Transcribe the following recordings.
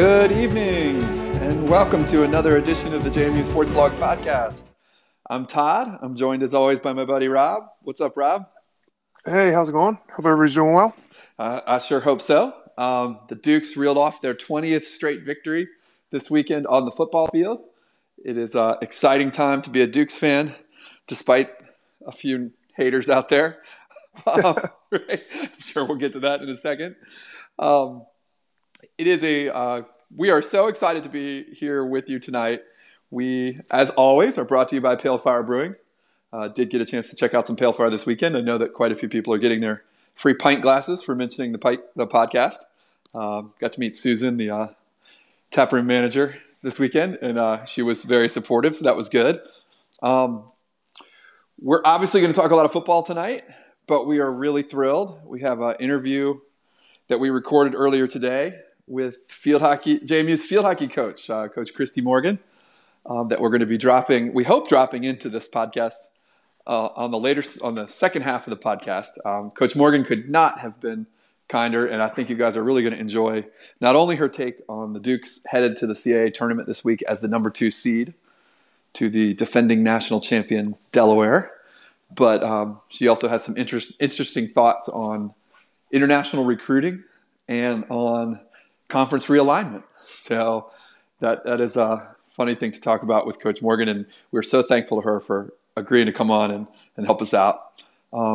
Good evening, and welcome to another edition of the JMU Sports Blog Podcast. I'm Todd. I'm joined as always by my buddy Rob. What's up, Rob? Hey, how's it going? Hope everybody's doing well. I sure hope so. The Dukes reeled off their 20th straight victory this weekend on the football field. It is an exciting time to be a Dukes fan, despite a few haters out there. Right? I'm sure we'll get to that in a second. We are so excited to be here with you tonight. We, as always, are brought to you by Pale Fire Brewing. Did get a chance to check out some Pale Fire this weekend. I know that quite a few people are getting their free pint glasses for mentioning the podcast. Got to meet Susan, the taproom manager, this weekend, and she was very supportive, so that was good. We're obviously going to talk a lot of football tonight, but we are really thrilled. We have an interview that we recorded earlier today with JMU's field hockey coach, Coach Christy Morgan, that we're going to be dropping into this podcast on the second half of the podcast. Coach Morgan could not have been kinder, and I think you guys are really going to enjoy not only her take on the Dukes headed to the CAA tournament this week as the No. 2 seed to the defending national champion Delaware, but she also has some interesting thoughts on international recruiting and on conference realignment. So that is a funny thing to talk about with Coach Morgan, and we're so thankful to her for agreeing to come on and help us out. We're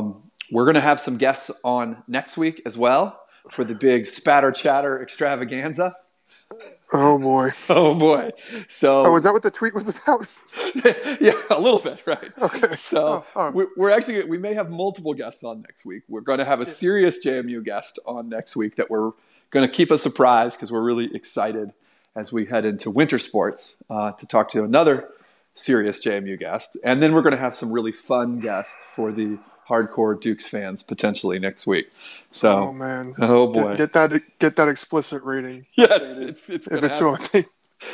going to have some guests on next week as well for the big Spatter Chatter extravaganza. Oh boy. So, is that what the tweet was about? Yeah, a little bit, right? Okay. So we may have multiple guests on next week. We're going to have a serious JMU guest on next week that we're going to keep a surprise because we're really excited as we head into winter sports to talk to another serious JMU guest. And then we're going to have some really fun guests for the hardcore Dukes fans potentially next week. So, oh man, oh boy, get that explicit rating. Yes, it's if it's happen. Wrong.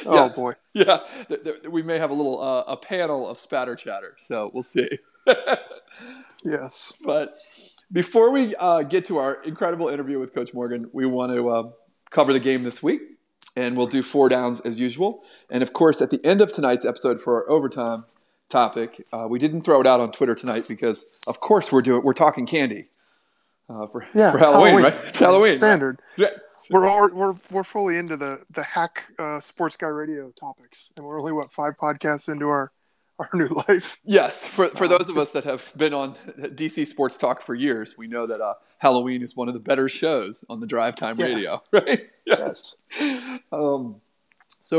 Oh yeah. Boy, yeah, we may have a little a panel of Spatter Chatter. So we'll see. Yes, but before we get to our incredible interview with Coach Morgan, we want to cover the game this week, and we'll do four downs as usual. And of course, at the end of tonight's episode for our overtime topic. We didn't throw it out on Twitter tonight because, of course, we're talking candy for Halloween, right? It's Halloween standard. Right? We're fully into the hack sports guy radio topics, and we're only five podcasts into our new life. Yes, for those of us that have been on DC Sports Talk for years, we know that Halloween is one of the better shows on the drive time radio, right? Yes. So,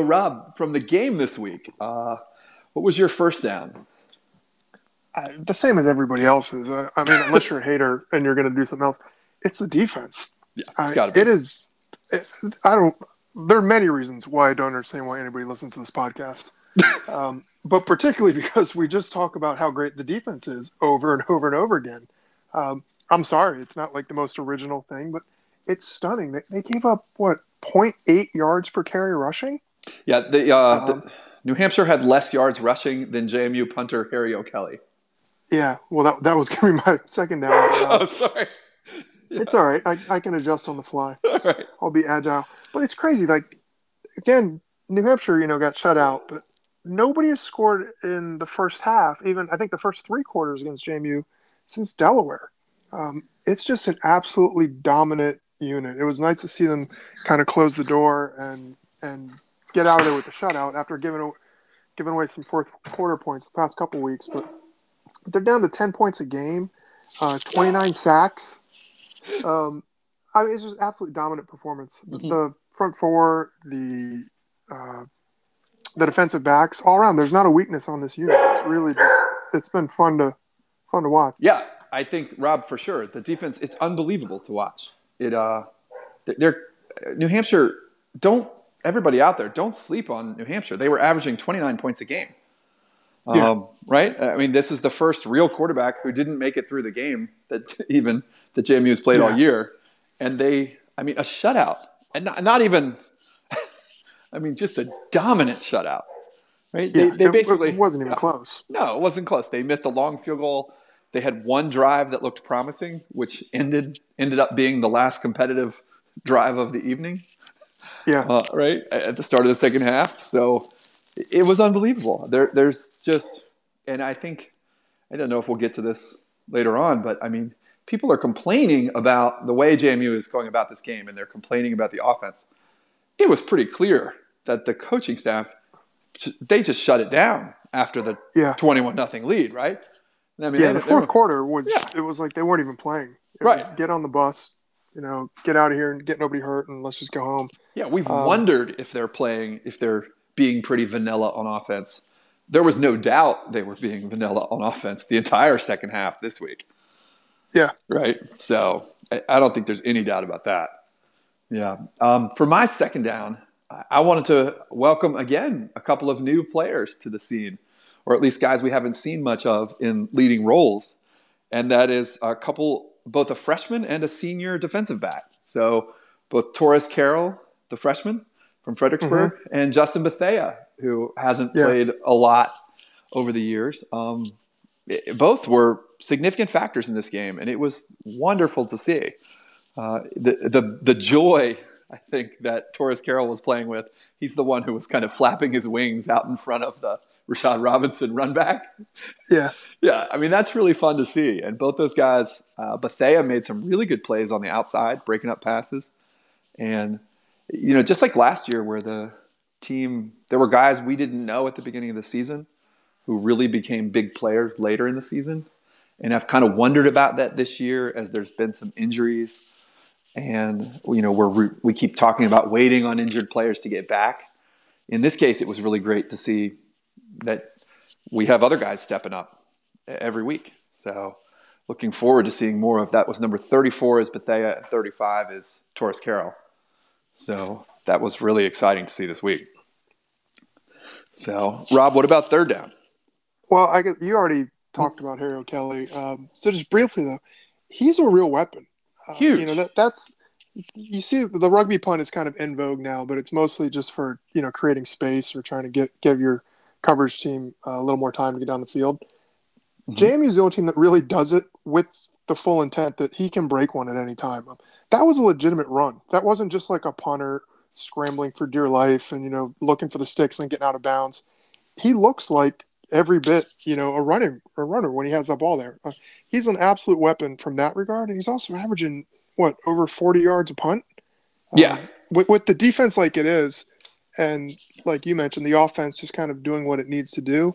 Rob, from the game this week. What was your first down? The same as everybody else's. I mean, unless you're a hater and you're going to do something else, it's the defense. Yeah, it's got to be. It is. There are many reasons why I don't understand why anybody listens to this podcast, but particularly because we just talk about how great the defense is over and over and over again. I'm sorry, it's not like the most original thing, but it's stunning. They gave up 0.8 yards per carry rushing. Yeah, New Hampshire had less yards rushing than JMU punter Harry O'Kelly. Yeah, well, that was going to be my second down. Oh, sorry. Yeah. It's all right. I can adjust on the fly. All right. I'll be agile. But it's crazy. Like, again, New Hampshire, got shut out, but nobody has scored in the first half, even I think the first three quarters against JMU since Delaware. It's just an absolutely dominant unit. It was nice to see them kind of close the door and get out of there with the shutout after giving away some fourth quarter points the past couple weeks. But they're down to 10 points a game, 29 sacks. I mean, it's just absolutely dominant performance. Mm-hmm. The front four, the defensive backs, all around. There's not a weakness on this unit. It's really it's been fun to watch. Yeah, I think, Rob, for sure, the defense, it's unbelievable to watch. New Hampshire, everybody out there, don't sleep on New Hampshire. They were averaging 29 points a game, right? I mean, this is the first real quarterback who didn't make it through the game that JMU's played all year. And a shutout. And not even, just a dominant shutout, right? Yeah, they basically, it wasn't even close. No, it wasn't close. They missed a long field goal. They had one drive that looked promising, which ended up being the last competitive drive of the evening. Yeah. Right at the start of the second half. So it was unbelievable. There's just, and I think, I don't know if we'll get to this later on, but I mean, people are complaining about the way JMU is going about this game, and they're complaining about the offense. It was pretty clear that the coaching staff, they just shut it down after the 21-0 lead, right? I mean, the fourth quarter was, it was like they weren't even playing. It was, get on the bus, you know, get out of here and get nobody hurt, and let's just go home. Yeah, we've wondered if they're playing, if they're being pretty vanilla on offense. There was no doubt they were being vanilla on offense the entire second half this week. Yeah. Right? So I don't think there's any doubt about that. Yeah. For my second down, I wanted to welcome again a couple of new players to the scene, or at least guys we haven't seen much of in leading roles. And that is a couple, both a freshman and a senior defensive back. So both Taurus Carroll, the freshman from Fredericksburg, mm-hmm. and Justin Bethea, who hasn't played a lot over the years. Both were significant factors in this game, and it was wonderful to see. The joy, I think, that Taurus Carroll was playing with. He's the one who was kind of flapping his wings out in front of the Rashad Robinson run back. Yeah. Yeah, I mean, that's really fun to see. And both those guys, Bethea made some really good plays on the outside, breaking up passes. And, you know, just like last year where the team, there were guys we didn't know at the beginning of the season who really became big players later in the season. And I've kind of wondered about that this year as there's been some injuries. And, you know, we keep talking about waiting on injured players to get back. In this case, it was really great to see that we have other guys stepping up every week. So looking forward to seeing more of that. Was number 34 is Bethea, and 35 is Taurus Carroll. So that was really exciting to see this week. So, Rob, what about third down? Well, I guess you already talked about Harry O'Kelly. So just briefly, though, he's a real weapon. Huge. You know, that's – you see the rugby punt is kind of in vogue now, but it's mostly just for, you know, creating space or trying to give your coverage team a little more time to get down the field. Mm-hmm. JMU is the only team that really does it with the full intent that he can break one at any time. That was a legitimate run. That wasn't just like a punter scrambling for dear life and, you know, looking for the sticks and getting out of bounds. He looks like every bit, you know, a runner when he has that ball there. He's an absolute weapon from that regard, and he's also averaging, what, over 40 yards a punt? With the defense like it is, and like you mentioned, the offense just kind of doing what it needs to do,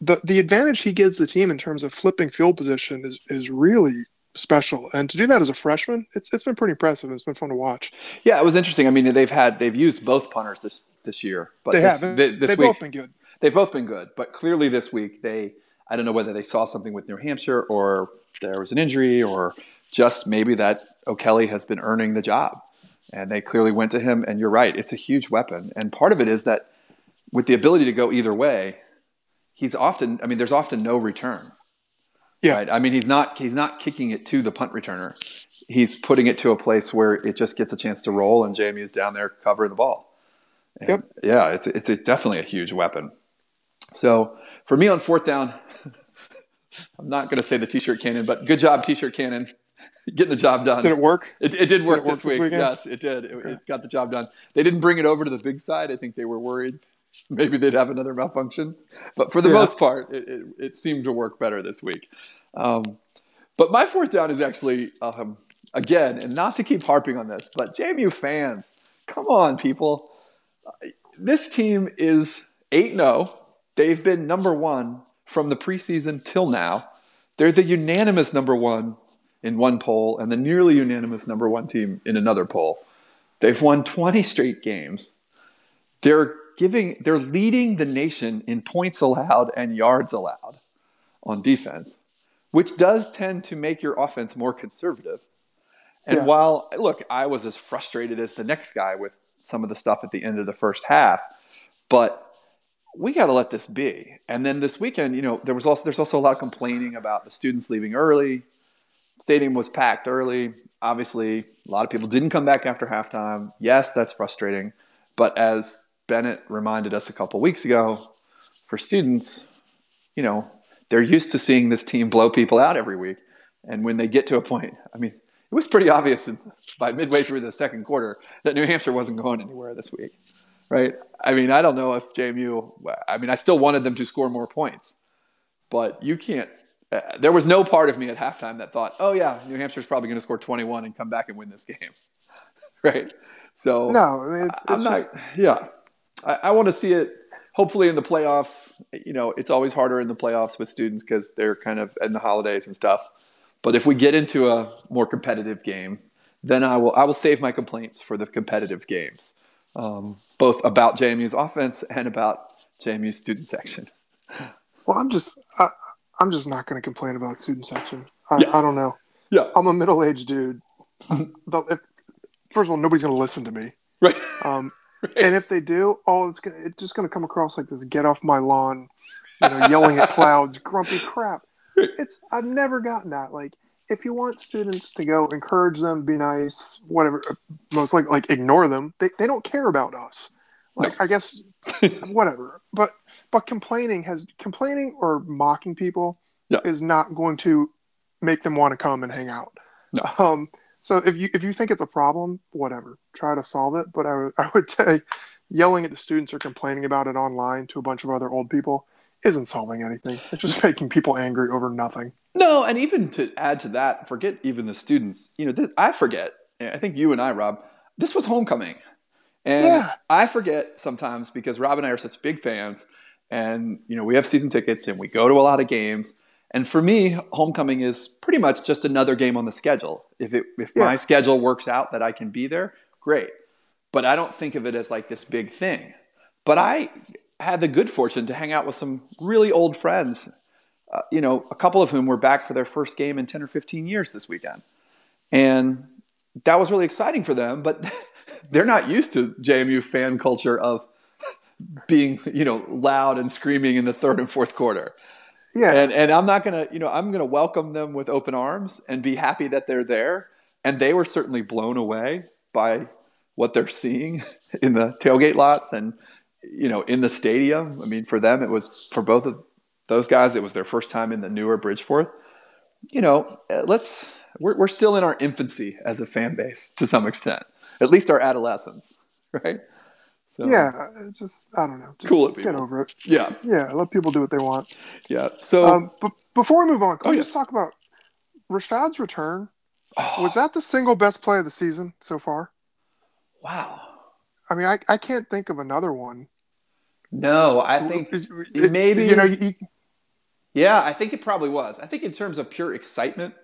the advantage he gives the team in terms of flipping field position is really special. And to do that as a freshman, it's been pretty impressive. It's been fun to watch. Yeah, it was interesting. I mean, they've used both punters this year. But they've both been good. They've both been good, but clearly this week I don't know whether they saw something with New Hampshire or there was an injury or just maybe that O'Kelly has been earning the job. And they clearly went to him, and you're right, it's a huge weapon. And part of it is that with the ability to go either way, there's often no return. Yeah. Right? I mean, he's not kicking it to the punt returner. He's putting it to a place where it just gets a chance to roll, and JMU is down there covering the ball. And yeah, it's definitely a huge weapon. So for me on fourth down, I'm not going to say the T-shirt cannon, but good job, T-shirt cannon, getting the job done. Did it work? It did work this week. Yes, it did. It got the job done. They didn't bring it over to the big side. I think they were worried maybe they'd have another malfunction. But for the most part, it seemed to work better this week. But my fourth down is actually, again, and not to keep harping on this, but JMU fans, come on, people. This team is 8-0. They've been number one from the preseason till now. They're the unanimous number one in one poll and the nearly unanimous number one team in another poll. They've won 20 straight games. They're leading the nation in points allowed and yards allowed on defense, which does tend to make your offense more conservative. And while, look, I was as frustrated as the next guy with some of the stuff at the end of the first half, but we got to let this be. And then this weekend, you know, there's also a lot of complaining about the students leaving early. Stadium was packed early. Obviously, a lot of people didn't come back after halftime. Yes, that's frustrating. But as Bennett reminded us a couple weeks ago, for students, you know, they're used to seeing this team blow people out every week. And when they get to a point, I mean, it was pretty obvious by midway through the second quarter that New Hampshire wasn't going anywhere this week, right? I mean, I don't know if JMU – I mean, I still wanted them to score more points, but you can't – there was no part of me at halftime that thought, oh, yeah, New Hampshire's probably going to score 21 and come back and win this game, right? So no, it's I'm just, not – yeah. I want to see it hopefully in the playoffs. You know, it's always harder in the playoffs with students because they're kind of in the holidays and stuff. But if we get into a more competitive game, then I will save my complaints for the competitive games, both about JMU's offense and about JMU's student section. Well, I'm just not going to complain about student section. I don't know. Yeah, I'm a middle-aged dude. First of all, nobody's going to listen to me. Right. Right. And if they do, it's just going to come across like this get off my lawn, you know, yelling at clouds, grumpy crap. I've never gotten that. Like, if you want students to go, encourage them, be nice, whatever, most like ignore them. They don't care about us. Like, I guess, whatever. But complaining or mocking people is not going to make them want to come and hang out. No. So if you think it's a problem, whatever, try to solve it. But I would say yelling at the students or complaining about it online to a bunch of other old people isn't solving anything. It's just making people angry over nothing. No, and even to add to that, forget even the students. You know, I forget. I think you and I, Rob, this was homecoming. And I forget sometimes because Rob and I are such big fans. And, you know, we have season tickets and we go to a lot of games. And for me, homecoming is pretty much just another game on the schedule. If my schedule works out that I can be there, great. But I don't think of it as like this big thing. But I had the good fortune to hang out with some really old friends, you know, a couple of whom were back for their first game in 10 or 15 years this weekend. And that was really exciting for them, but they're not used to JMU fan culture of being, you know, loud and screaming in the third and fourth quarter. Yeah. And I'm not going to, you know, I'm going to welcome them with open arms and be happy that they're there. And they were certainly blown away by what they're seeing in the tailgate lots and, you know, in the stadium. I mean, for them, it was, for both of those guys, it was their first time in the newer Bridgeforth. You know, we're still in our infancy as a fan base to some extent, at least our adolescence, right? So yeah, just, I don't know. Just cool it, people. Get over it. Yeah. Yeah, let people do what they want. Yeah. So, but before we move on, can we just talk about Rashad's return? Oh. Was that the single best play of the season so far? Wow. I mean, I can't think of another one. No, I think maybe, you know, yeah, I think it probably was. I think in terms of pure excitement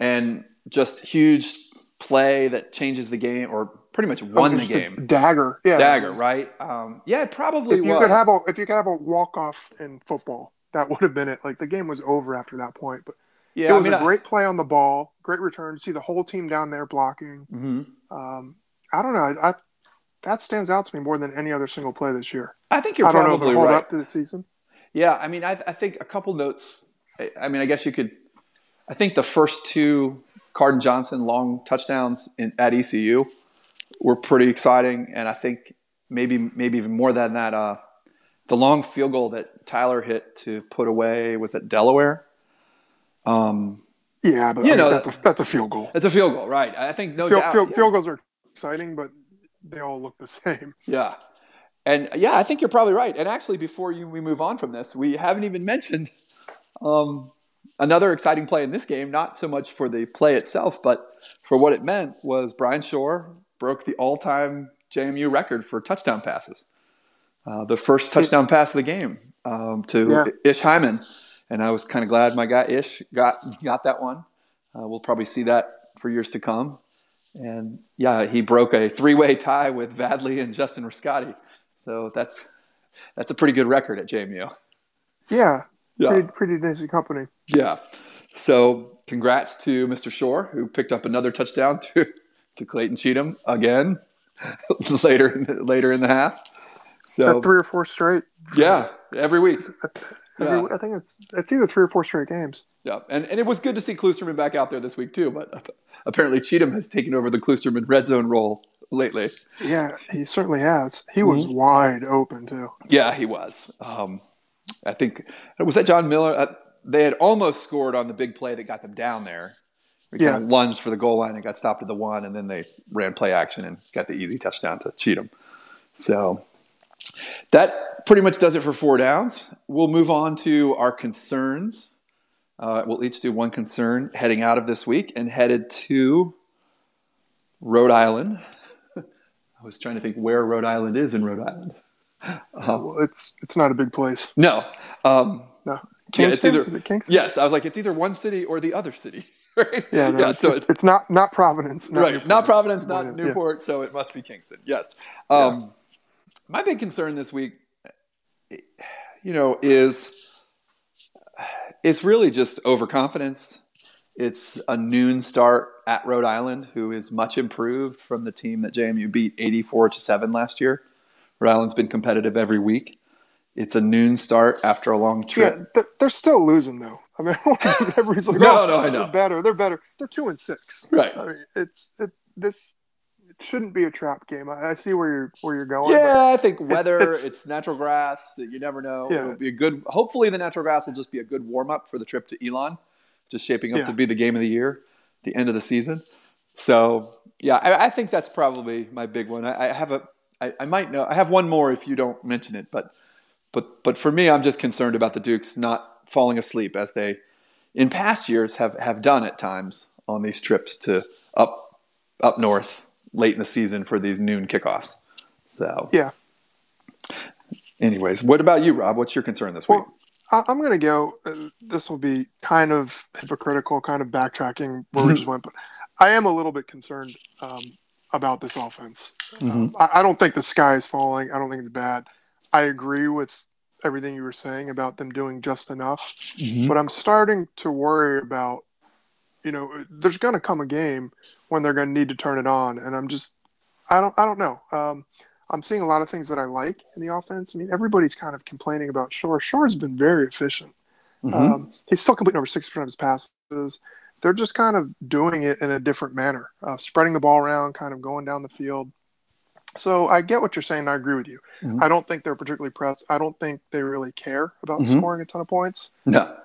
and just huge play that changes the game or pretty much won the game. Dagger. Yeah. Dagger, right? Yeah, it probably was. If you could have a walk-off in football, that would have been it. Like, the game was over after that point. But yeah, it was a great play on the ball, great return. See the whole team down there blocking. Mm-hmm. I don't know. That stands out to me more than any other single play this year. I think you're probably right. I don't know if it hold up to the season. Yeah, I mean, I think a couple notes. I mean, I guess you could – I think the first two Cardin Johnson long touchdowns at ECU were pretty exciting. And I think maybe even more than that, the long field goal that Tyler hit to put away was at Delaware. Yeah, but you know, that's a field goal. That's a field goal, right. I think no doubt. Field goals are exciting, but – they all look the same. Yeah. And yeah, I think you're probably right. And actually, before we move on from this, we haven't even mentioned another exciting play in this game, not so much for the play itself, but for what it meant was Brian Shore broke the all-time JMU record for touchdown passes. The first touchdown pass of the game to Ish Hyman. And I was kind of glad my guy Ish got that one. We'll probably see that for years to come. And yeah, he broke a three-way tie with Vadley and Justin Riscotti. So that's a pretty good record at JMU. Yeah. Pretty decent company. Yeah. So congrats to Mr. Shore, who picked up another touchdown to Clayton Cheatham again later in the half. So is that three or four straight? Yeah, every week. I think it's either three or four straight games. Yeah, and it was good to see Kloosterman back out there this week too. But apparently Cheatham has taken over the Kloosterman red zone role lately. Yeah, he certainly has. He was wide open too. Yeah, he was. I think was that John Miller. They had almost scored on the big play that got them down there, Kind of lunged for the goal line and got stopped at the one, and then they ran play action and got the easy touchdown to Cheatham. So that pretty much does it for 4 downs. We'll move on to our concerns. We'll each do one concern heading out of this week and headed to Rhode Island. I was trying to think where Rhode Island is in Rhode Island. It's not a big place. No. No. Kingston? Yeah, it's either, is it Kingston? Yes. I was like, it's either one city or the other city. Right? Yeah, no, yeah, so it's not Providence. Not right. Newport, not Providence, not William. Newport. Yeah. So it must be Kingston. Yes. My big concern this week, is really just overconfidence. It's a noon start at Rhode Island, who is much improved from the team that JMU beat 84-7 last year. Rhode Island's been competitive every week. It's a noon start after a long trip. Yeah, they're still losing, though. I mean, everybody's like, I know. They're better. They're 2-6. Right. I mean, it shouldn't be a trap game. I see where you're going. Yeah, I think weather, it's natural grass. You never know. Yeah. It'll be hopefully the natural grass will just be a good warm-up for the trip to Elon, just shaping up to be the game of the year, the end of the season. So, yeah, I think that's probably my big one. I have one more if you don't mention it, but for me, I'm just concerned about the Dukes not falling asleep as they, in past years, have done at times on these trips to up north late in the season for these noon kickoffs. So yeah. Anyways, what about you, Rob? What's your concern this week? I'm going to go. This will be kind of hypocritical, kind of backtracking where we just went, but I am a little bit concerned about this offense. I don't think the sky is falling. I don't think it's bad. I agree with everything you were saying about them doing just enough, but I'm starting to worry about, there's going to come a game when they're going to need to turn it on. And I'm just, I don't know. I'm seeing a lot of things that I like in the offense. I mean, everybody's kind of complaining about Shore. Shore's been very efficient. He's still completing over 60% of his passes. They're just kind of doing it in a different manner, spreading the ball around, kind of going down the field. So I get what you're saying. I agree with you. I don't think they're particularly pressed. I don't think they really care about scoring a ton of points. No.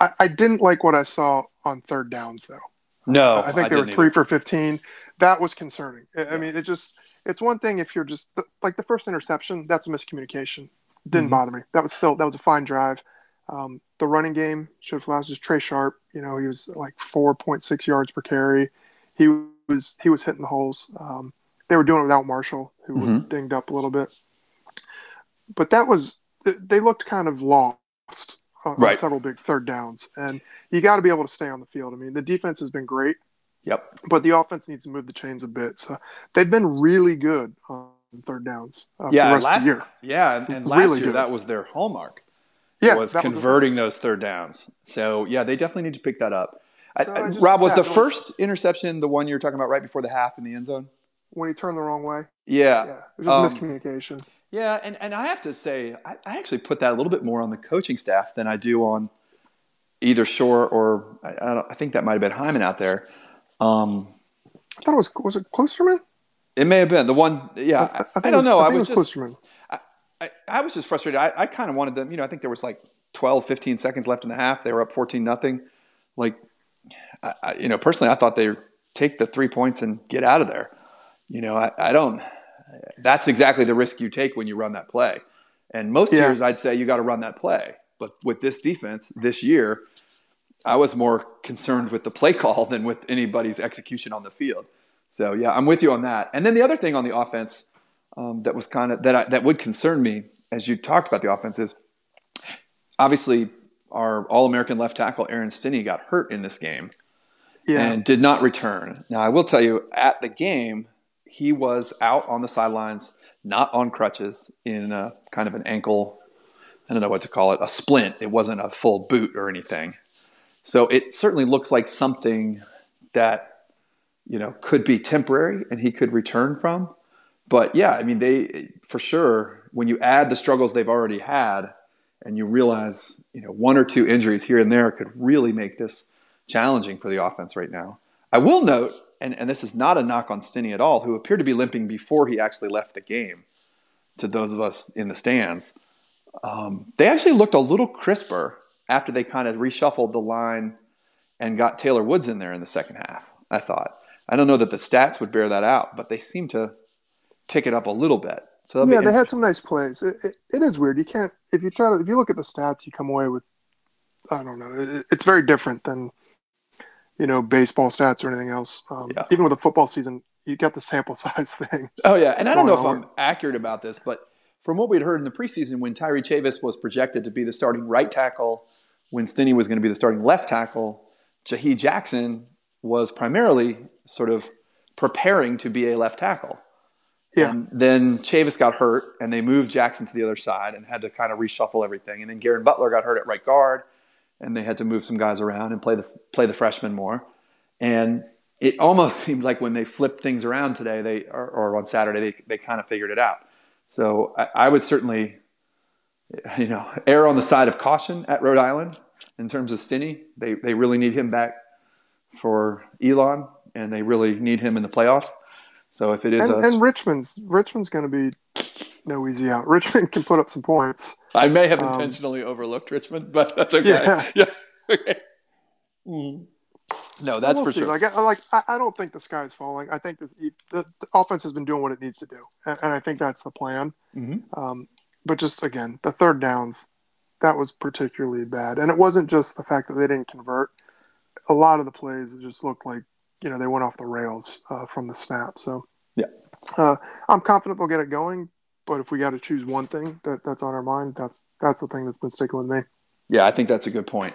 I didn't like what I saw on 3rd downs, though. No, I think they were 3 for 15. That was concerning. I mean, it's one thing if you're just like the first interception, that's a miscommunication. Didn't bother me. That was a fine drive. The running game should have flashed. Just Trey Sharp, he was like 4.6 yards per carry. He was hitting the holes. They were doing it without Marshall, who was dinged up a little bit. But they looked kind of lost. On several big 3rd downs, and you got to be able to stay on the field. I mean, the defense has been great, but the offense needs to move the chains a bit. So they've been really good on 3rd downs. For the rest of the year. And last year that was their hallmark. Yeah, was converting those 3rd downs. So they definitely need to pick that up. So Rob, was the first interception the one you were talking about right before the half in the end zone? When he turned the wrong way. Yeah, it was just miscommunication. Yeah, and I have to say, I actually put that a little bit more on the coaching staff than I do on either Shore or I think that might have been Hyman out there. I thought it was it Kloosterman? It may have been the one. Yeah, I don't know. I was just frustrated. I kind of wanted them. I think there was like 12, 15 seconds left in the half. They were up 14-0. Like, personally, I thought they take the 3 points and get out of there. I don't. That's exactly the risk you take when you run that play. And most years I'd say you got to run that play. But with this defense this year, I was more concerned with the play call than with anybody's execution on the field. So, I'm with you on that. And then the other thing on the offense that was kind of that would concern me as you talked about the offense is obviously our All-American left tackle Aaron Stinnie got hurt in this game and did not return. Now, I will tell you at the game – he was out on the sidelines, not on crutches, in kind of an ankle, I don't know what to call it, a splint. It wasn't a full boot or anything. So it certainly looks like something that, could be temporary and he could return from. But, they for sure, when you add the struggles they've already had and you realize, one or two injuries here and there could really make this challenging for the offense right now. I will note, and this is not a knock on Stinnie at all, who appeared to be limping before he actually left the game, to those of us in the stands, they actually looked a little crisper after they kind of reshuffled the line and got Taylor Woods in there in the second half, I thought. I don't know that the stats would bear that out, but they seem to pick it up a little bit. So yeah, they had some nice plays. It is weird. You can't – if you look at the stats, you come away with – I don't know. It's very different than, you know, baseball stats or anything else. Even with the football season, you got the sample size thing. Oh, yeah, and I don't know if I'm accurate about this, but from what we'd heard in the preseason, when Tyree Chavis was projected to be the starting right tackle, when Stinnie was going to be the starting left tackle, Jahi Jackson was primarily sort of preparing to be a left tackle. Yeah. And then Chavis got hurt, and they moved Jackson to the other side and had to kind of reshuffle everything. And then Garrett Butler got hurt at right guard, and they had to move some guys around and play the freshman more. And it almost seemed like when they flipped things around today, or on Saturday, they kind of figured it out. So I would certainly, you know, err on the side of caution at Rhode Island in terms of Stinnie. They really need him back for Elon, and they really need him in the playoffs. So if it is Richmond's going to be no easy out. Richmond can put up some points. I may have intentionally overlooked Richmond, but that's okay. Yeah. Okay. No, that's for sure. I don't think the sky is falling. I think the offense has been doing what it needs to do, and I think that's the plan. Mm-hmm. But just again, the third downs, that was particularly bad, and it wasn't just the fact that they didn't convert. A lot of the plays just looked like, you know, they went off the rails from the snap. So yeah, I'm confident we'll get it going. But if we got to choose one thing that's on our mind, that's the thing that's been sticking with me. Yeah, I think that's a good point.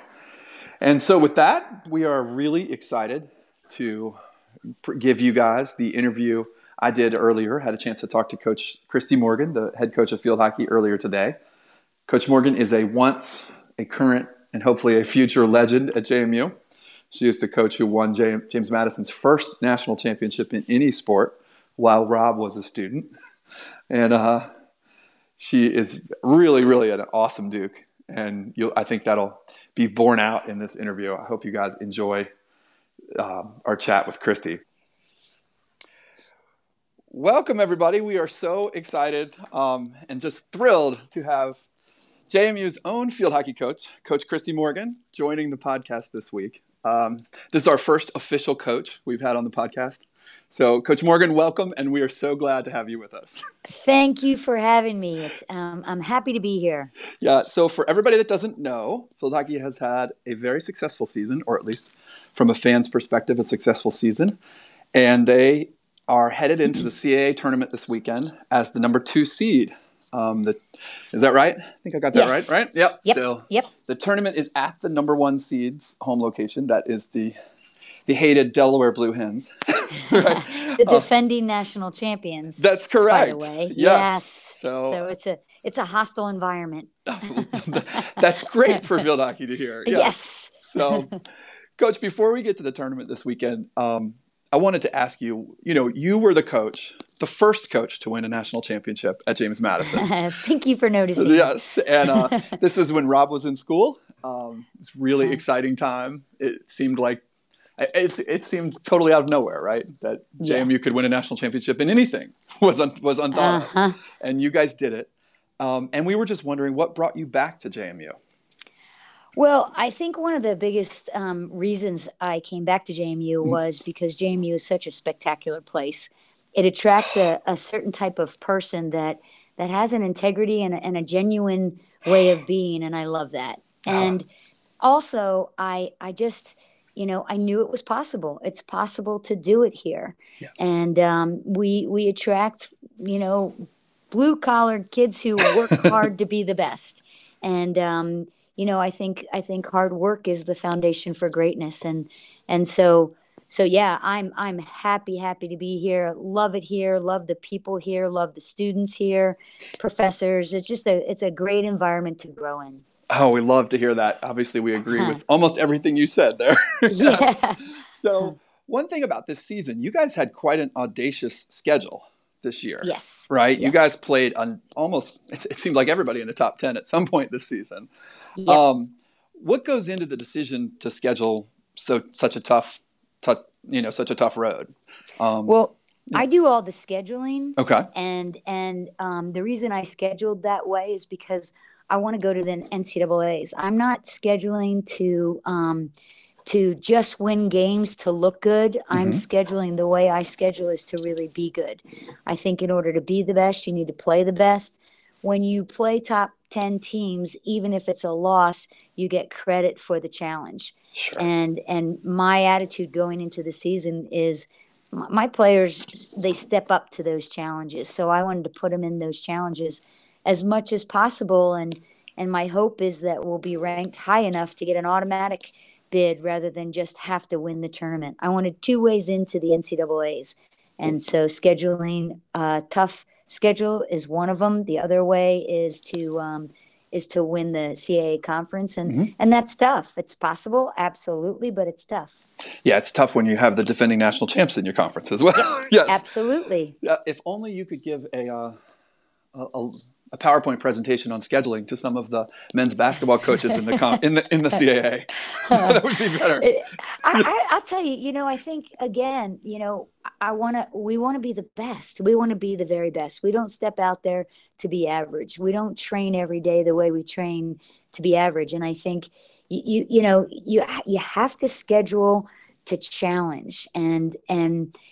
And so with that, we are really excited to give you guys the interview I did earlier. Had a chance to talk to Coach Christy Morgan, the head coach of field hockey, earlier today. Coach Morgan is a current, and hopefully a future legend at JMU. She is the coach who won James Madison's first national championship in any sport while Rob was a student. And she is really, really an awesome Duke. And I think that'll be borne out in this interview. I hope you guys enjoy our chat with Christy. Welcome, everybody. We are so excited and just thrilled to have JMU's own field hockey coach, Coach Christy Morgan, joining the podcast this week. This is our first official coach we've had on the podcast. So, Coach Morgan, welcome, and we are so glad to have you with us. Thank you for having me. I'm happy to be here. Yeah, so for everybody that doesn't know, field hockey has had a very successful season, or at least from a fan's perspective, a successful season. And they are headed into the CAA tournament this weekend as the number 2 seed. Is that right? I think I got that yes. Right? Yep. So the tournament is at the number 1 seed's home location. That is the hated Delaware Blue Hens. Right? The defending national champions. That's correct. By the way. Yes. So it's a hostile environment. That's great for field hockey to hear. Yes. So, Coach, before we get to the tournament this weekend, I wanted to ask you, you know, you were the first coach to win a national championship at James Madison. Thank you for noticing. Yes. And this was when Rob was in school. It was a really exciting time. It seemed like it seemed totally out of nowhere, right? That JMU could win a national championship in anything was unthought of. Uh-huh. And you guys did it. And we were just wondering, what brought you back to JMU? Well, I think one of the biggest reasons I came back to JMU was because JMU is such a spectacular place. It attracts a certain type of person that has an integrity and a genuine way of being, and I love that. And also, I just, you know, I knew it was possible. It's possible to do it here. Yes. And we attract, you know, blue-collar kids who work hard to be the best. And you know, I think hard work is the foundation for greatness, and so yeah, I'm happy to be here. Love it here. Love the people here. Love the students here, professors. It's just a great environment to grow in. Oh, we love to hear that. Obviously, we agree with almost everything you said there. Yes. Yeah. So one thing about this season, you guys had quite an audacious schedule this year. Yes. Right? Yes. You guys played on almost, it seemed like everybody in the top 10 at some point this season. Yep. What goes into the decision to schedule such a tough road? Well, I do all the scheduling. Okay. And the reason I scheduled that way is because I want to go to the NCAAs. I'm not scheduling to just win games to look good. Mm-hmm. I'm scheduling the way I schedule is to really be good. I think in order to be the best, you need to play the best. When you play top 10 teams, even if it's a loss, you get credit for the challenge. Sure. And my attitude going into the season is my players, they step up to those challenges. So I wanted to put them in those challenges as much as possible. And my hope is that we'll be ranked high enough to get an automatic bid rather than just have to win the tournament. I wanted 2 ways into the NCAAs. And so scheduling a tough schedule is one of them. The other way is to win the CAA conference. And that's tough. It's possible, absolutely, but it's tough. Yeah, it's tough when you have the defending national champs in your conference as well. Yeah, yes, absolutely. Yeah, if only you could give a PowerPoint presentation on scheduling to some of the men's basketball coaches in the CAA. That would be better. I'll tell you, I think again, we want to be the best. We want to be the very best. We don't step out there to be average. We don't train every day the way we train to be average. And I think you have to schedule to challenge. And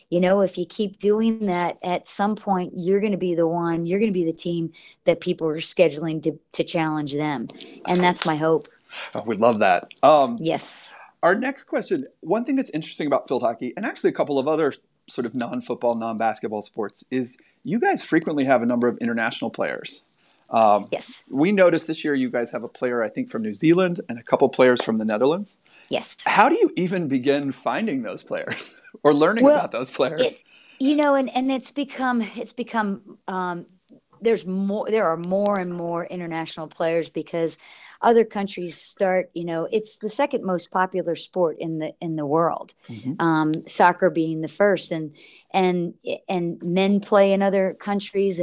if you keep doing that, at some point you're going to be the team that people are scheduling to challenge them. And that's my hope. Oh, we love that. Yes. Our next question, one thing that's interesting about field hockey, and actually a couple of other sort of non-football, non-basketball sports, is you guys frequently have a number of international players. Yes. We noticed this year you guys have a player, I think, from New Zealand and a couple players from the Netherlands. Yes. How do you even begin finding those players or learning about those players? And it's become there's more. There are more and more international players because other countries start. It's the second most popular sport in the world, soccer being the first, and men play in other countries.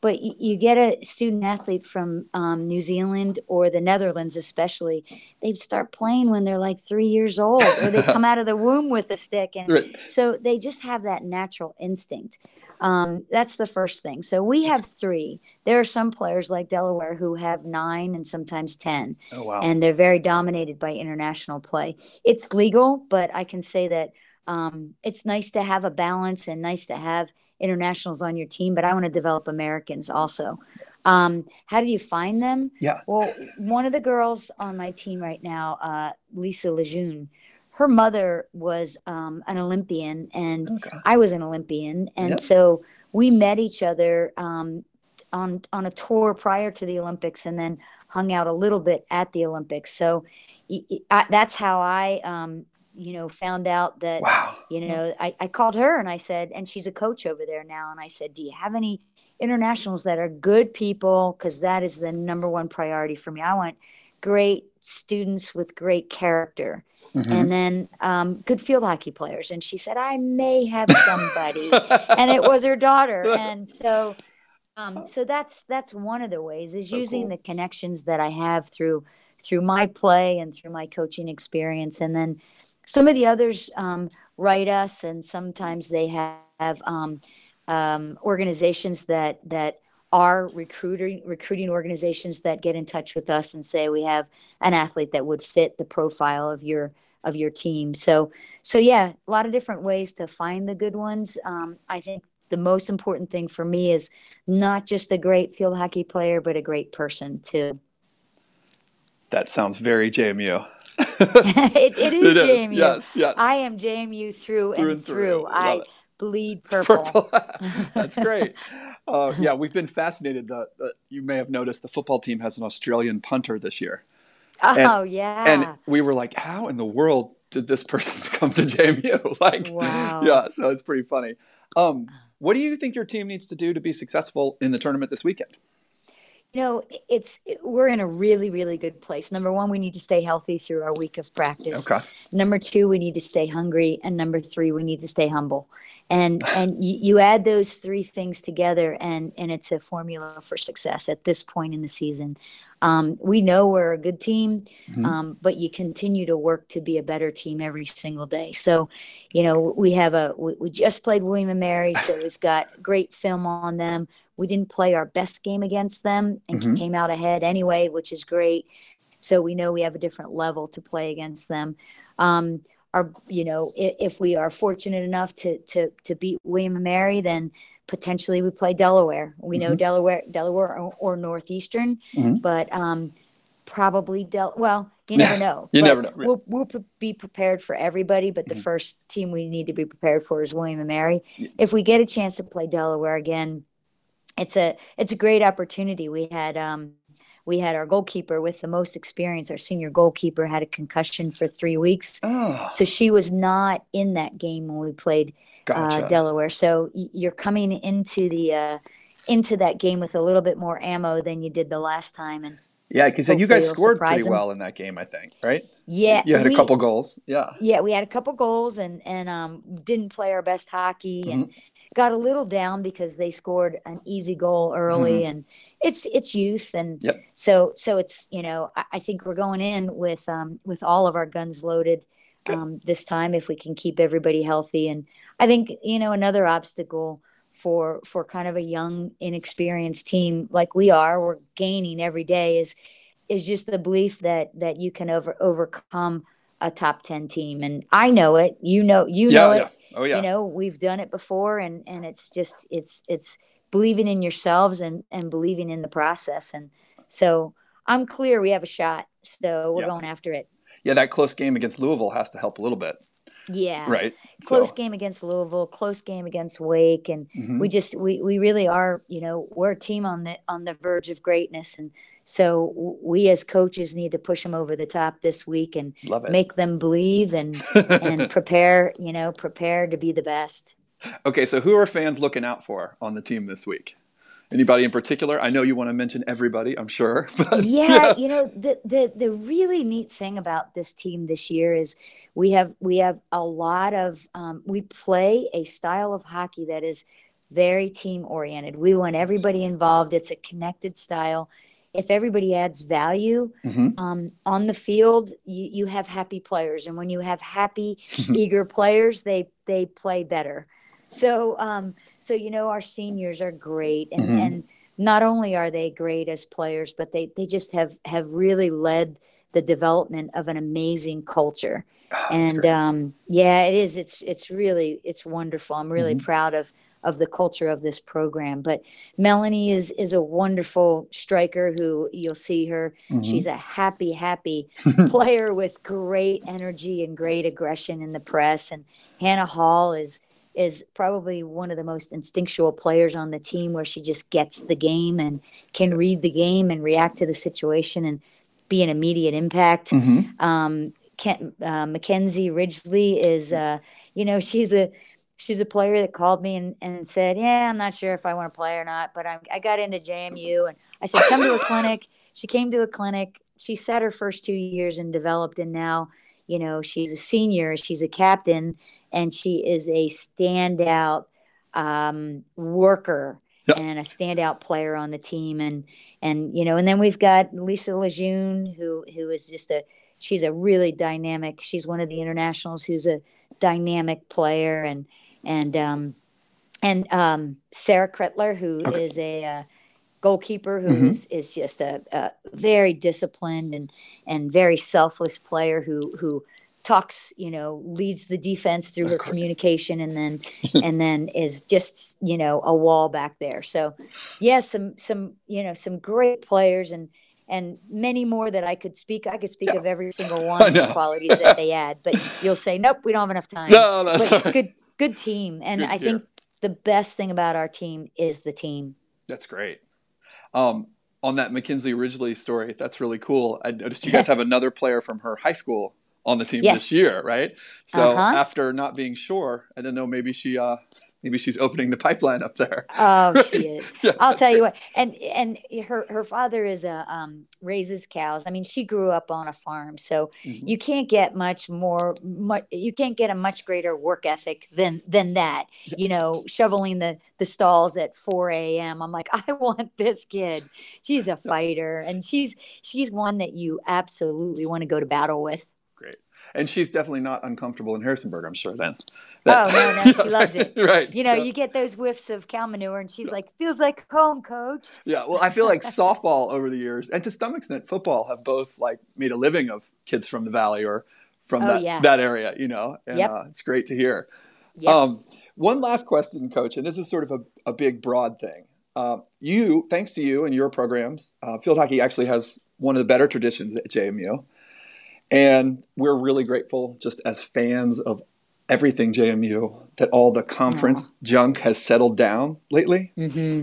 But you get a student athlete from New Zealand or the Netherlands, especially. They start playing when they're like 3 years old, or they come out of the womb with a stick, and right. So they just have that natural instinct. That's the first thing. So we have 3. There are some players like Delaware who have 9 and sometimes 10. Oh, wow. And they're very dominated by international play. It's legal, but I can say that it's nice to have a balance and nice to have internationals on your team, but I want to develop Americans also. How do you find them? Yeah. Well, one of the girls on my team right now, Lisa Lejeune, her mother was an Olympian, and I was an Olympian. And so we met each other on a tour prior to the Olympics and then hung out a little bit at the Olympics. So that's how I, found out that, I called her and I said, and she's a coach over there now. And I said, do you have any internationals that are good people? Because that is the number one priority for me. I want great students with great character. And then good field hockey players. And she said, I may have somebody. And it was her daughter. And so that's one of the ways is using the connections that I have through my play and through my coaching experience. And then some of the others write us, and sometimes they have organizations that are recruiting organizations that get in touch with us and say we have an athlete that would fit the profile of your team. So yeah, a lot of different ways to find the good ones. I think the most important thing for me is not just a great field hockey player, but a great person too. That sounds very JMU. it is JMU. Yes. I am JMU through and through. I bleed purple. That's great. We've been fascinated. You may have noticed the football team has an Australian punter this year. And we were like, how in the world did this person come to JMU? So it's pretty funny. What do you think your team needs to do to be successful in the tournament this weekend? We're in a really, really good place. Number one, we need to stay healthy through our week of practice. Okay. Number 2, we need to stay hungry. And number 3, we need to stay humble. And you add those 3 things together, and it's a formula for success at this point in the season. We know we're a good team, but you continue to work to be a better team every single day. So, we just played William and Mary, so we've got great film on them. We didn't play our best game against them and came out ahead anyway, which is great. So we know we have a different level to play against them. If we are fortunate enough to beat William & Mary, then potentially we play Delaware. We know Delaware or Northeastern, but probably you never know. Never know. We'll be prepared for everybody, but the first team we need to be prepared for is William & Mary. Yeah. If we get a chance to play Delaware again, it's a great opportunity. We had our goalkeeper with the most experience, our senior goalkeeper, had a concussion for 3 weeks. Oh. So she was not in that game when we played Delaware. So you're coming into that game with a little bit more ammo than you did the last time. And yeah, because you guys scored pretty well in that game, I think, right? Yeah. You had a couple goals. Yeah. Yeah, we had a couple goals and didn't play our best hockey and got a little down because they scored an easy goal early and it's youth. And so it's, I think we're going in with all of our guns loaded this time, if we can keep everybody healthy. And I think, another obstacle for kind of a young, inexperienced team like we are, we're gaining every day, is just the belief that you can overcome a top 10 team. And I know it, you know it. Oh, yeah. We've done it before, and it's just, it's believing in yourselves and believing in the process. And so I'm clear we have a shot, so we're going after it. Yeah. That close game against Louisville has to help a little bit. Yeah. Right. Close game against Louisville, close game against Wake. And we really are, we're a team on the verge of greatness. And so we as coaches need to push them over the top this week and make them believe and prepare to be the best. Okay. So who are fans looking out for on the team this week? Anybody in particular? I know you want to mention everybody, I'm sure. But, yeah. The really neat thing about this team this year is we have a lot of we play a style of hockey that is very team oriented. We want everybody involved. It's a connected style. If everybody adds value on the field, you have happy players. And when you have happy, eager players, they play better. So, our seniors are great and not only are they great as players, but they just have really led the development of an amazing culture. Oh, and, it is, it's wonderful. I'm really proud of the culture of this program. But Melanie is a wonderful striker who you'll see her. She's a happy player with great energy and great aggression in the press. And Hannah Hall is probably one of the most instinctual players on the team, where she just gets the game and can read the game and react to the situation and be an immediate impact. Mackenzie Ridgely is, she's a player that called me and said, yeah, I'm not sure if I want to play or not, but I got into JMU. And I said, come to a clinic. She came to a clinic. She sat her first 2 years and developed. And now, she's a senior, she's a captain, and she is a standout worker and a standout player on the team. And then we've got Lisa Lejeune, who is she's a really dynamic. She's one of the internationals who's a dynamic player, and Sarah Kretler, who is a goalkeeper who is just a very disciplined and very selfless player who talks, leads the defense through her communication and then is just, a wall back there. So yeah, some great players and many more that I could speak. I could speak of every single one of the qualities that they add, but you'll say, nope, we don't have enough time. No, that's right. Good team. And I think the best thing about our team is the team. That's great. On that Mackenzie Ridgely story, that's really cool. I noticed you guys have another player from her high school on the team this year, right? So after not being sure, I don't know, maybe she's opening the pipeline up there. Oh, right? She is. Yeah, I'll tell you what. And her father is raises cows. I mean, she grew up on a farm, so you can't get a much greater work ethic than that. Shoveling the stalls at 4 a.m. I'm like, I want this kid. She's a fighter, and she's one that you absolutely want to go to battle with. Great. And she's definitely not uncomfortable in Harrisonburg, I'm sure, then. That, oh, no, she loves it. Right. You know, so you get those whiffs of cow manure, and she's like, feels like home, coach. Yeah, well, I feel like softball over the years, and to some extent, football, have both, like, made a living of kids from the Valley or from that area, you know. And it's great to hear. Yep. One last question, Coach, and this is sort of a big, broad thing. You, thanks to you and your programs, field hockey actually has one of the better traditions at JMU. And we're really grateful, just as fans of everything JMU, that all the conference junk has settled down lately,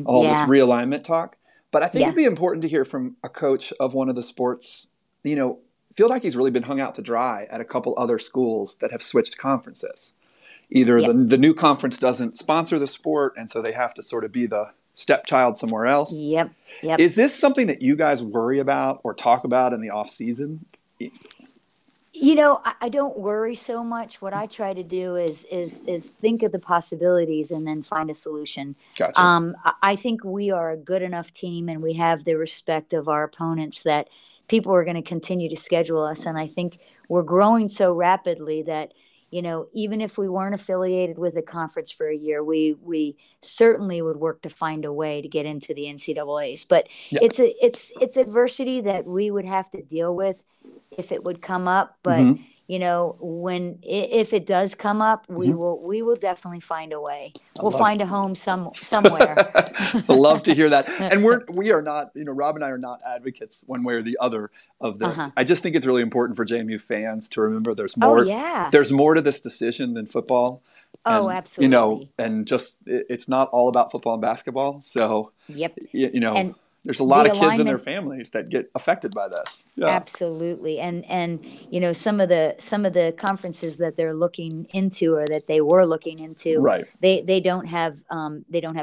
all this realignment talk. But I think it'd be important to hear from a coach of one of the sports. You know, field hockey's really been hung out to dry at a couple other schools that have switched conferences. Either the new conference doesn't sponsor the sport, and so they have to sort of be the stepchild somewhere else. Yep. Is this something that you guys worry about or talk about in the off season? You know, I don't worry so much. What I try to do is think of the possibilities and then find a solution. Gotcha. I think we are a good enough team and we have the respect of our opponents that people are going to continue to schedule us. And I think we're growing so rapidly that, you know, even if we weren't affiliated with a conference for a year, we certainly would work to find a way to get into the NCAAs. But it's adversity that we would have to deal with if it would come up. But you know, when if it does come up, we will definitely find a way. We'll find a home somewhere. I love to hear that. And we are not, you know, Rob and I are not advocates one way or the other of this. I just think it's really important for JMU fans to remember there's more. There's more to this decision than football. Oh, absolutely. You know, and just it's not all about football and basketball. So you know, and there's a lot of kids and their families that get affected by this. Yeah. Absolutely. And you know, some of the conferences that they're looking into or that they were looking into, they don't have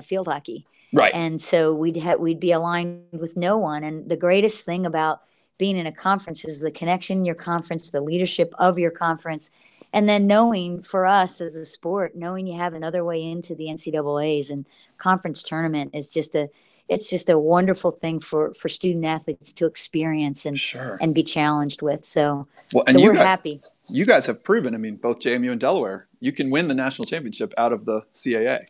field hockey. Right. And so we'd be aligned with no one. And the greatest thing about being in a conference is the connection in your conference, the leadership of your conference, and then knowing for us as a sport, knowing you have another way into the NCAAs and conference tournament is just a wonderful thing for student athletes to experience and be challenged with. So we're happy. You guys have proven, I mean, both JMU and Delaware, you can win the national championship out of the CAA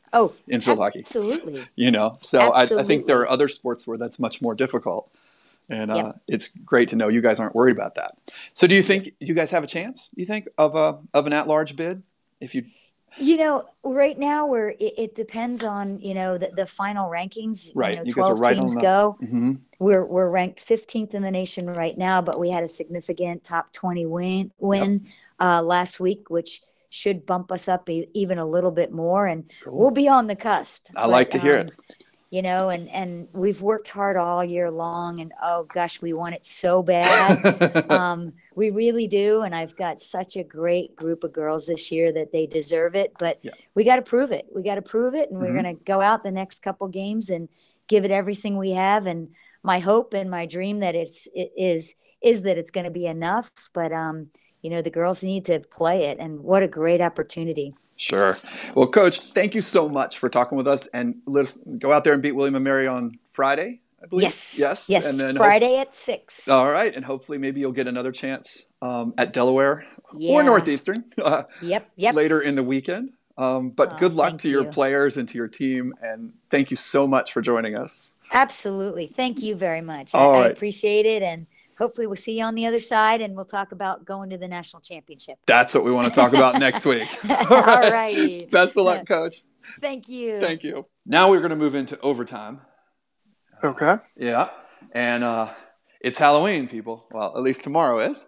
in field hockey. Absolutely. You know, so I think there are other sports where that's much more difficult. And it's great to know you guys aren't worried about that. So do you think you guys have a chance, you think, of an at-large bid? You know, right now it depends on, you know, the final rankings. Right, you know, 12 you guys are right teams on the, go. Mm-hmm. We're ranked 15th in the nation right now, but we had a significant top 20 win last week, which should bump us up even a little bit more, and we'll be on the cusp. I like to hear it. You know, and we've worked hard all year long, and oh gosh, we want it so bad. We really do, and I've got such a great group of girls this year that they deserve it. But we got to prove it. We got to prove it, and we're going to go out the next couple games and give it everything we have. And my hope and my dream that it is that it's going to be enough. But you know, the girls need to play it, and what a great opportunity. Sure. Well, Coach, thank you so much for talking with us. And let's go out there and beat William & Mary on Friday, I believe. Yes. And then Friday at 6. All right. And hopefully maybe you'll get another chance at Delaware or Northeastern later in the weekend. But good luck to your players and to your team. And thank you so much for joining us. Absolutely. Thank you very much. I appreciate it. And hopefully we'll see you on the other side, and we'll talk about going to the national championship. That's what we want to talk about next week. All righty. Best of luck, Coach. Thank you. Thank you. Now we're going to move into overtime. Okay. Yeah. And it's Halloween, people. Well, at least tomorrow is.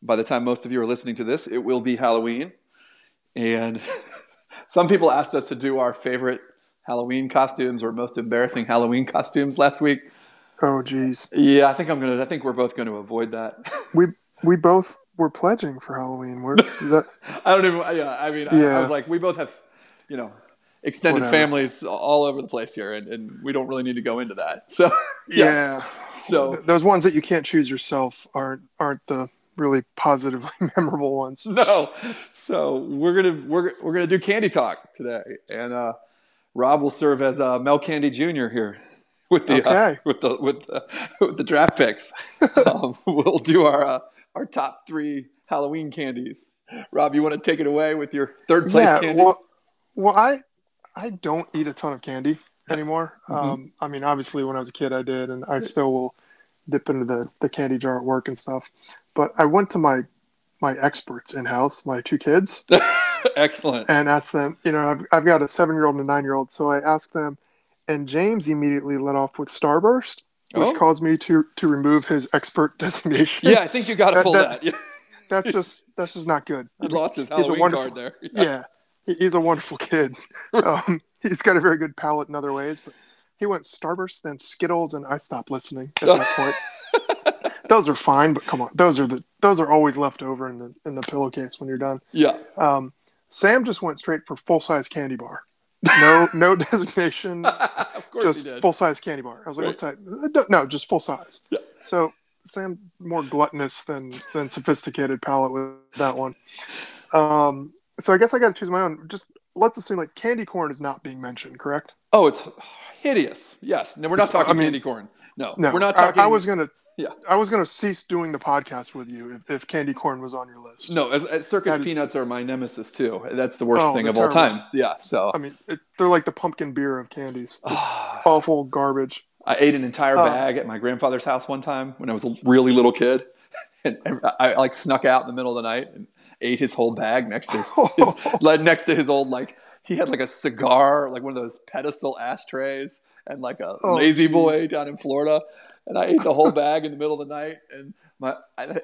By the time most of you are listening to this, it will be Halloween. And some people asked us to do our favorite Halloween costumes or most embarrassing Halloween costumes last week. Oh geez. Yeah, I think we're both going to avoid that. We both were pledging for Halloween. I was like, we both have, you know, extended families all over the place here, and we don't really need to go into that. So so those ones that you can't choose yourself aren't the really positively memorable ones. No. So we're gonna do candy talk today, and Rob will serve as Mel Candy Jr. here. With the draft picks, we'll do our top 3 Halloween candies. Rob, you want to take it away with your third place candy? Well, I don't eat a ton of candy anymore. I mean, obviously when I was a kid I did, and I still will dip into the candy jar at work and stuff. But I went to my experts in-house, my two kids. Excellent. And asked them, you know, I've got a 7-year-old and a 9-year-old. So I asked them, and James immediately let off with Starburst, which caused me to remove his expert designation. Yeah, I think you got to pull that. That's just not good. He lost his Halloween card there. Yeah, he's a wonderful kid. He's got a very good palate in other ways, but he went Starburst, then Skittles, and I stopped listening at that point. Those are fine, but come on, those are always left over in the pillowcase when you're done. Yeah. Sam just went straight for full-size candy bar. No designation. Of course, just full-size candy bar. I was like, what type? No, just full-size. Yeah. So Sam, more gluttonous than sophisticated palate with that one. So I guess I got to choose my own. Just let's assume like candy corn is not being mentioned, correct? Oh, it's hideous. Yes. No, we're not talking candy corn. No, we're not talking. I was gonna cease doing the podcast with you if candy corn was on your list. No, as circus peanuts are my nemesis too. That's the worst thing of all time. Yeah, so I mean, they're like the pumpkin beer of candies. Awful garbage. I ate an entire bag at my grandfather's house one time when I was a really little kid, and I like snuck out in the middle of the night and ate his whole bag next to his old he had like a cigar, like one of those pedestal ashtrays, and like a Lazy Boy down in Florida. And I ate the whole bag in the middle of the night, and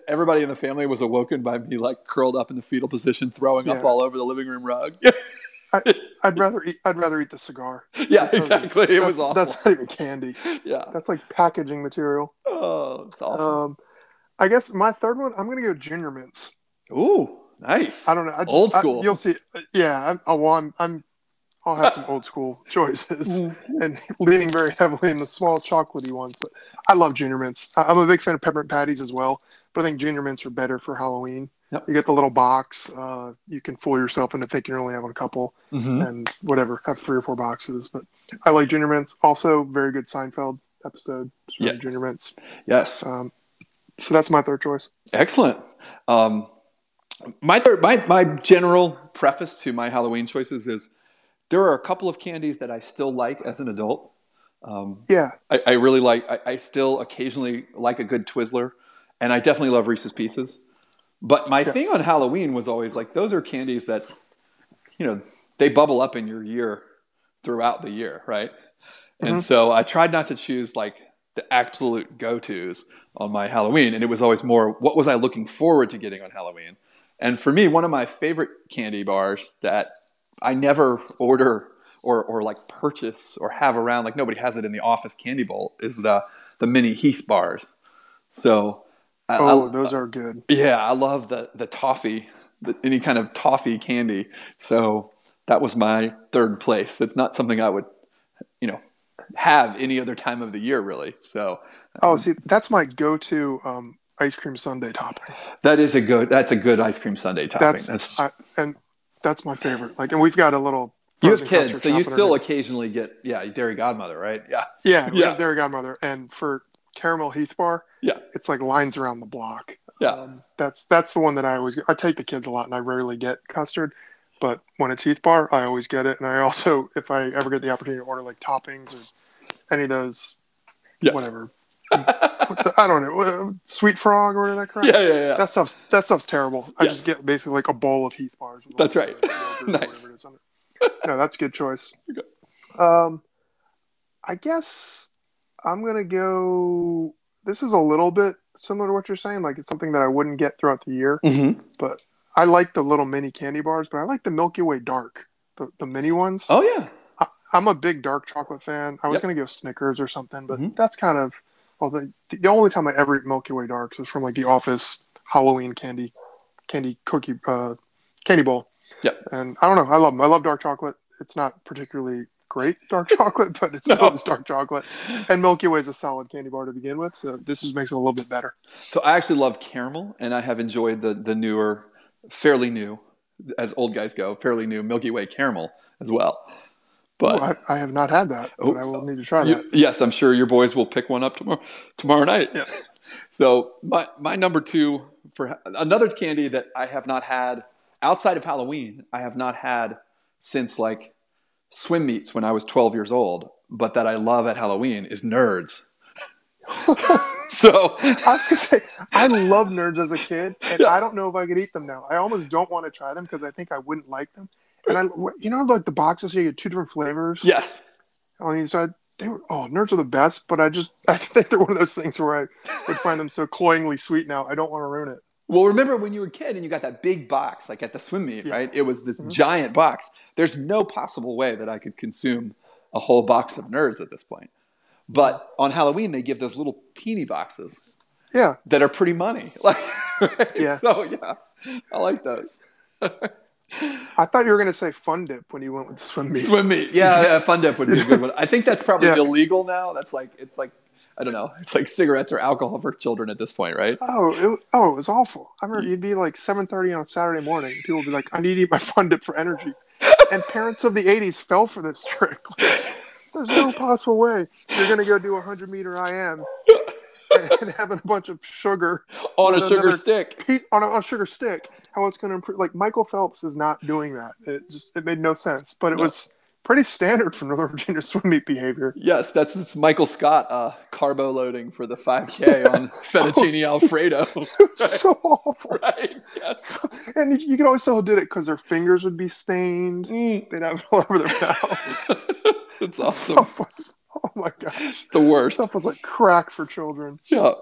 everybody in the family was awoken by me like curled up in the fetal position, throwing up all over the living room rug. I'd rather eat the cigar. Yeah, exactly. It was awful. That's not even candy. Yeah, that's like packaging material. Oh, it's awesome. I guess my third one, I'm gonna go Junior Mints. Ooh, nice. I don't know. Old school. You'll see. Yeah. I'll have some old school choices and leaning very heavily in the small chocolatey ones. But I love Junior Mints. I'm a big fan of peppermint patties as well, but I think Junior Mints are better for Halloween. Yep. You get the little box. You can fool yourself into thinking you're only having a couple and whatever, have 3 or 4 boxes. But I like Junior Mints. Also, very good Seinfeld episode. Junior Mints. Yes. So that's my third choice. Excellent. My general preface to my Halloween choices is, there are a couple of candies that I still like as an adult. I really like. I still occasionally like a good Twizzler, and I definitely love Reese's Pieces. But my thing on Halloween was always like, those are candies that, you know, they bubble up in your year throughout the year, right? And so I tried not to choose like the absolute go-tos on my Halloween, and it was always more, what was I looking forward to getting on Halloween? And for me, one of my favorite candy bars that I never order or like purchase or have around, like nobody has it in the office candy bowl, is the mini Heath bars. So those are good. Yeah, I love the toffee, any kind of toffee candy. So that was my third place. It's not something I would, you know, have any other time of the year really. So see, that's my go-to ice cream sundae topping. That's a good ice cream sundae topping. That's my favorite. Like, and we've got a little. You have kids, so you still occasionally get Dairy Godmother, right? Yeah. Yeah, we have Dairy Godmother, and for caramel Heath bar, it's like lines around the block. Yeah, that's the one that I always get. I take the kids a lot, and I rarely get custard, but when it's Heath bar, I always get it. And I also, if I ever get the opportunity to order like toppings or any of those, whatever. I don't know, Sweet Frog or that crap. Yeah. That stuff's terrible. I just get basically like a bowl of Heath bars. That's right. Nice. No, that's a good choice. I guess I'm gonna go. This is a little bit similar to what you're saying. Like, it's something that I wouldn't get throughout the year, but I like the little mini candy bars. But I like the Milky Way Dark, the mini ones. Oh yeah. I'm a big dark chocolate fan. I was gonna go Snickers or something, but that's kind of. The only time I ever eat Milky Way Darks was from like the office Halloween candy cookie candy bowl. Yeah, and I don't know. I love them. I love dark chocolate. It's not particularly great dark chocolate, but it's always dark chocolate. And Milky Way is a solid candy bar to begin with, so this just makes it a little bit better. So I actually love caramel, and I have enjoyed the newer, fairly new, as old guys go, fairly new Milky Way caramel as well. But I have not had that, but I will need to try that. Yes, I'm sure your boys will pick one up tomorrow night. Yes. So my number two for another candy that I have not had outside of Halloween. I have not had since like swim meets when I was 12 years old, but that I love at Halloween is Nerds. So I was gonna say, I love Nerds as a kid, and I don't know if I could eat them now. I almost don't want to try them because I think I wouldn't like them. And I, you know, like the boxes here, you get two different flavors. Yes. I mean, so they were, oh, Nerds are the best, but I think they're one of those things where I would find them so cloyingly sweet now. I don't want to ruin it. Well, remember when you were a kid and you got that big box, like at the swim meet, yeah. right? It was this mm-hmm. giant box. There's no possible way that I could consume a whole box of Nerds at this point. But on Halloween, they give those little teeny boxes yeah. that are pretty money. Like, right? yeah. So, yeah, I like those. I thought you were going to say Fun Dip when you went with swim meet. Swim meet. Yeah, yeah, Fun Dip would be a good one. I think that's probably yeah. illegal now. That's like, it's like, I don't know. It's like cigarettes or alcohol for children at this point, right? Oh, it was awful. I remember you'd be like 7:30 on Saturday morning. People would be like, I need to eat my Fun Dip for energy. And parents of the 80s fell for this trick. Like, there's no possible way you're going to go do a 100-meter IM and having a bunch of sugar. On a sugar stick. On a sugar stick. How it's going to improve. Like, Michael Phelps is not doing that. It made no sense. But it was pretty standard for Northern Virginia swim meet behavior. Yes, that's Michael Scott carbo loading for the 5K on fettuccine Alfredo. Right? So awful. Right, yes. So, and you could always tell who did it because their fingers would be stained. Mm. They'd have it all over their mouth. It's awesome. Oh my gosh. The worst. Stuff was like crack for children. Yeah.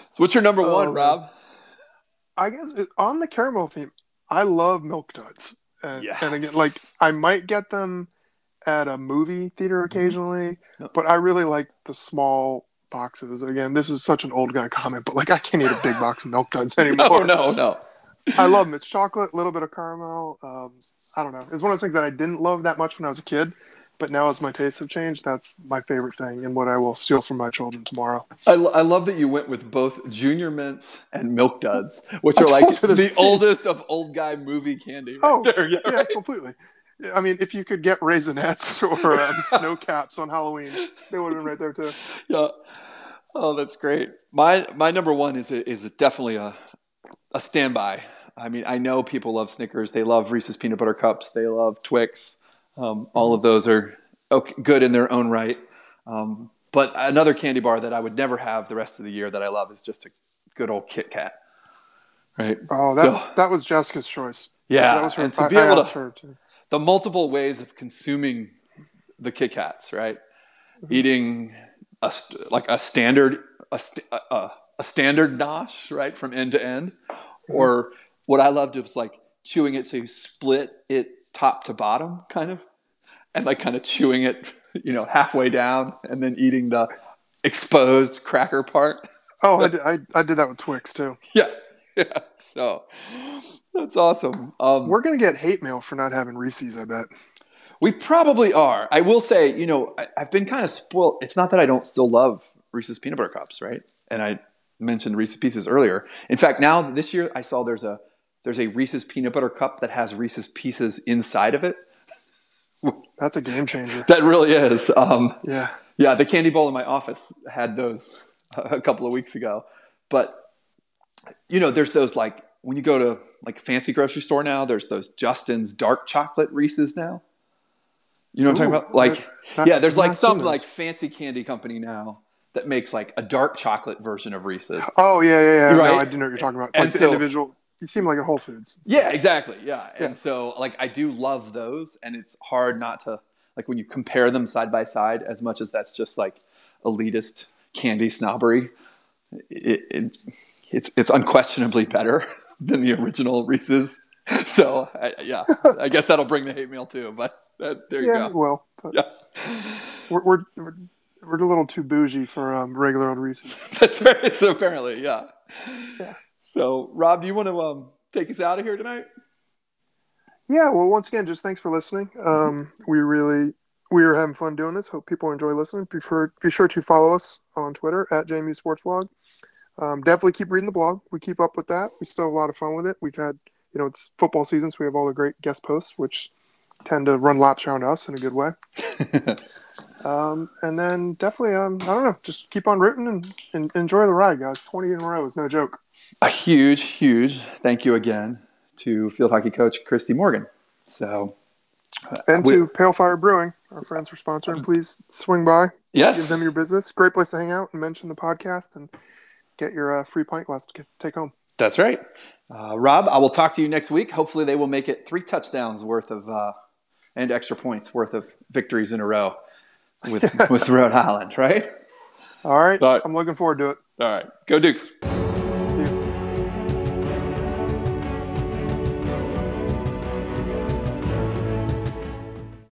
So what's your number one, Rob? I guess on the caramel theme, I love Milk Duds. And again, like I might get them at a movie theater occasionally, but I really like the small boxes. Again, this is such an old guy comment, but like I can't eat a big box of Milk Duds anymore. No. I love them. It's chocolate, a little bit of caramel. I don't know. It's one of those things that I didn't love that much when I was a kid. But now as my tastes have changed, that's my favorite thing and what I will steal from my children tomorrow. I love that you went with both Junior Mints and Milk Duds, which are like the oldest of old guy movie candy. Right there. Yeah, right? Completely. I mean, if you could get Raisinets or Snow Caps on Halloween, they would have been right there too. Yeah. Oh, that's great. My number one is definitely a standby. I mean, I know people love Snickers. They love Reese's Peanut Butter Cups. They love Twix. All of those are good in their own right. But another candy bar that I would never have the rest of the year that I love is just a good old Kit Kat. Right. Oh, that was Jessica's choice. Yeah. That was her. And to be able to the multiple ways of consuming the Kit Kats, right? Mm-hmm. Eating a standard nosh, right? From end to end. Mm-hmm. Or what I loved was like chewing it. So you split it top to bottom kind of, and like kind of chewing it, you know, halfway down and then eating the exposed cracker part. Oh, so, I did that with Twix too. Yeah. So that's awesome. We're going to get hate mail for not having Reese's, I bet. We probably are. I will say, you know, I've been kind of spoiled. It's not that I don't still love Reese's Peanut Butter Cups, right? And I mentioned Reese's Pieces earlier. In fact, now this year I saw there's a Reese's Peanut Butter Cup that has Reese's Pieces inside of it. That's a game changer. That really is. Yeah, the candy bowl in my office had those a couple of weeks ago. But, you know, there's those like when you go to like a fancy grocery store now, there's those Justin's dark chocolate Reese's now. You know what I'm talking about? Like, there's like some like fancy candy company now that makes like a dark chocolate version of Reese's. Oh, yeah. Right? No, I do know what you're talking about. Like the individual... You seem like a Whole Foods. Yeah, exactly. Yeah. And so, like, I do love those, and it's hard not to, like, when you compare them side by side, as much as that's just, like, elitist candy snobbery, it's unquestionably better than the original Reese's. So, I guess that'll bring the hate mail, too, but there you go. Yeah, well, we're a little too bougie for regular old Reese's. That's right. So, apparently, Yeah. So, Rob, do you want to take us out of here tonight? Yeah. Well, once again, just thanks for listening. We are having fun doing this. Hope people enjoy listening. Be sure to follow us on Twitter at JMU Sports Blog. Definitely keep reading the blog. We keep up with that. We still have a lot of fun with it. We've had, you know, it's football season, so we have all the great guest posts, which tend to run laps around us in a good way. And then definitely, I don't know, just keep on rooting and enjoy the ride, guys. 20 in a row is no joke. a huge thank you again to field hockey coach Christy Morgan. So, and to Pale Fire Brewing, our friends for sponsoring. Please swing by. Yes. Give them your business. Great place to hang out and mention the podcast and get your free pint glass to take home. That's right. Rob, I will talk to you next week. Hopefully they will make it 3 touchdowns worth of and extra points worth of victories in a row with Rhode Island, right? All right. I'm looking forward to it. All right. Go Dukes.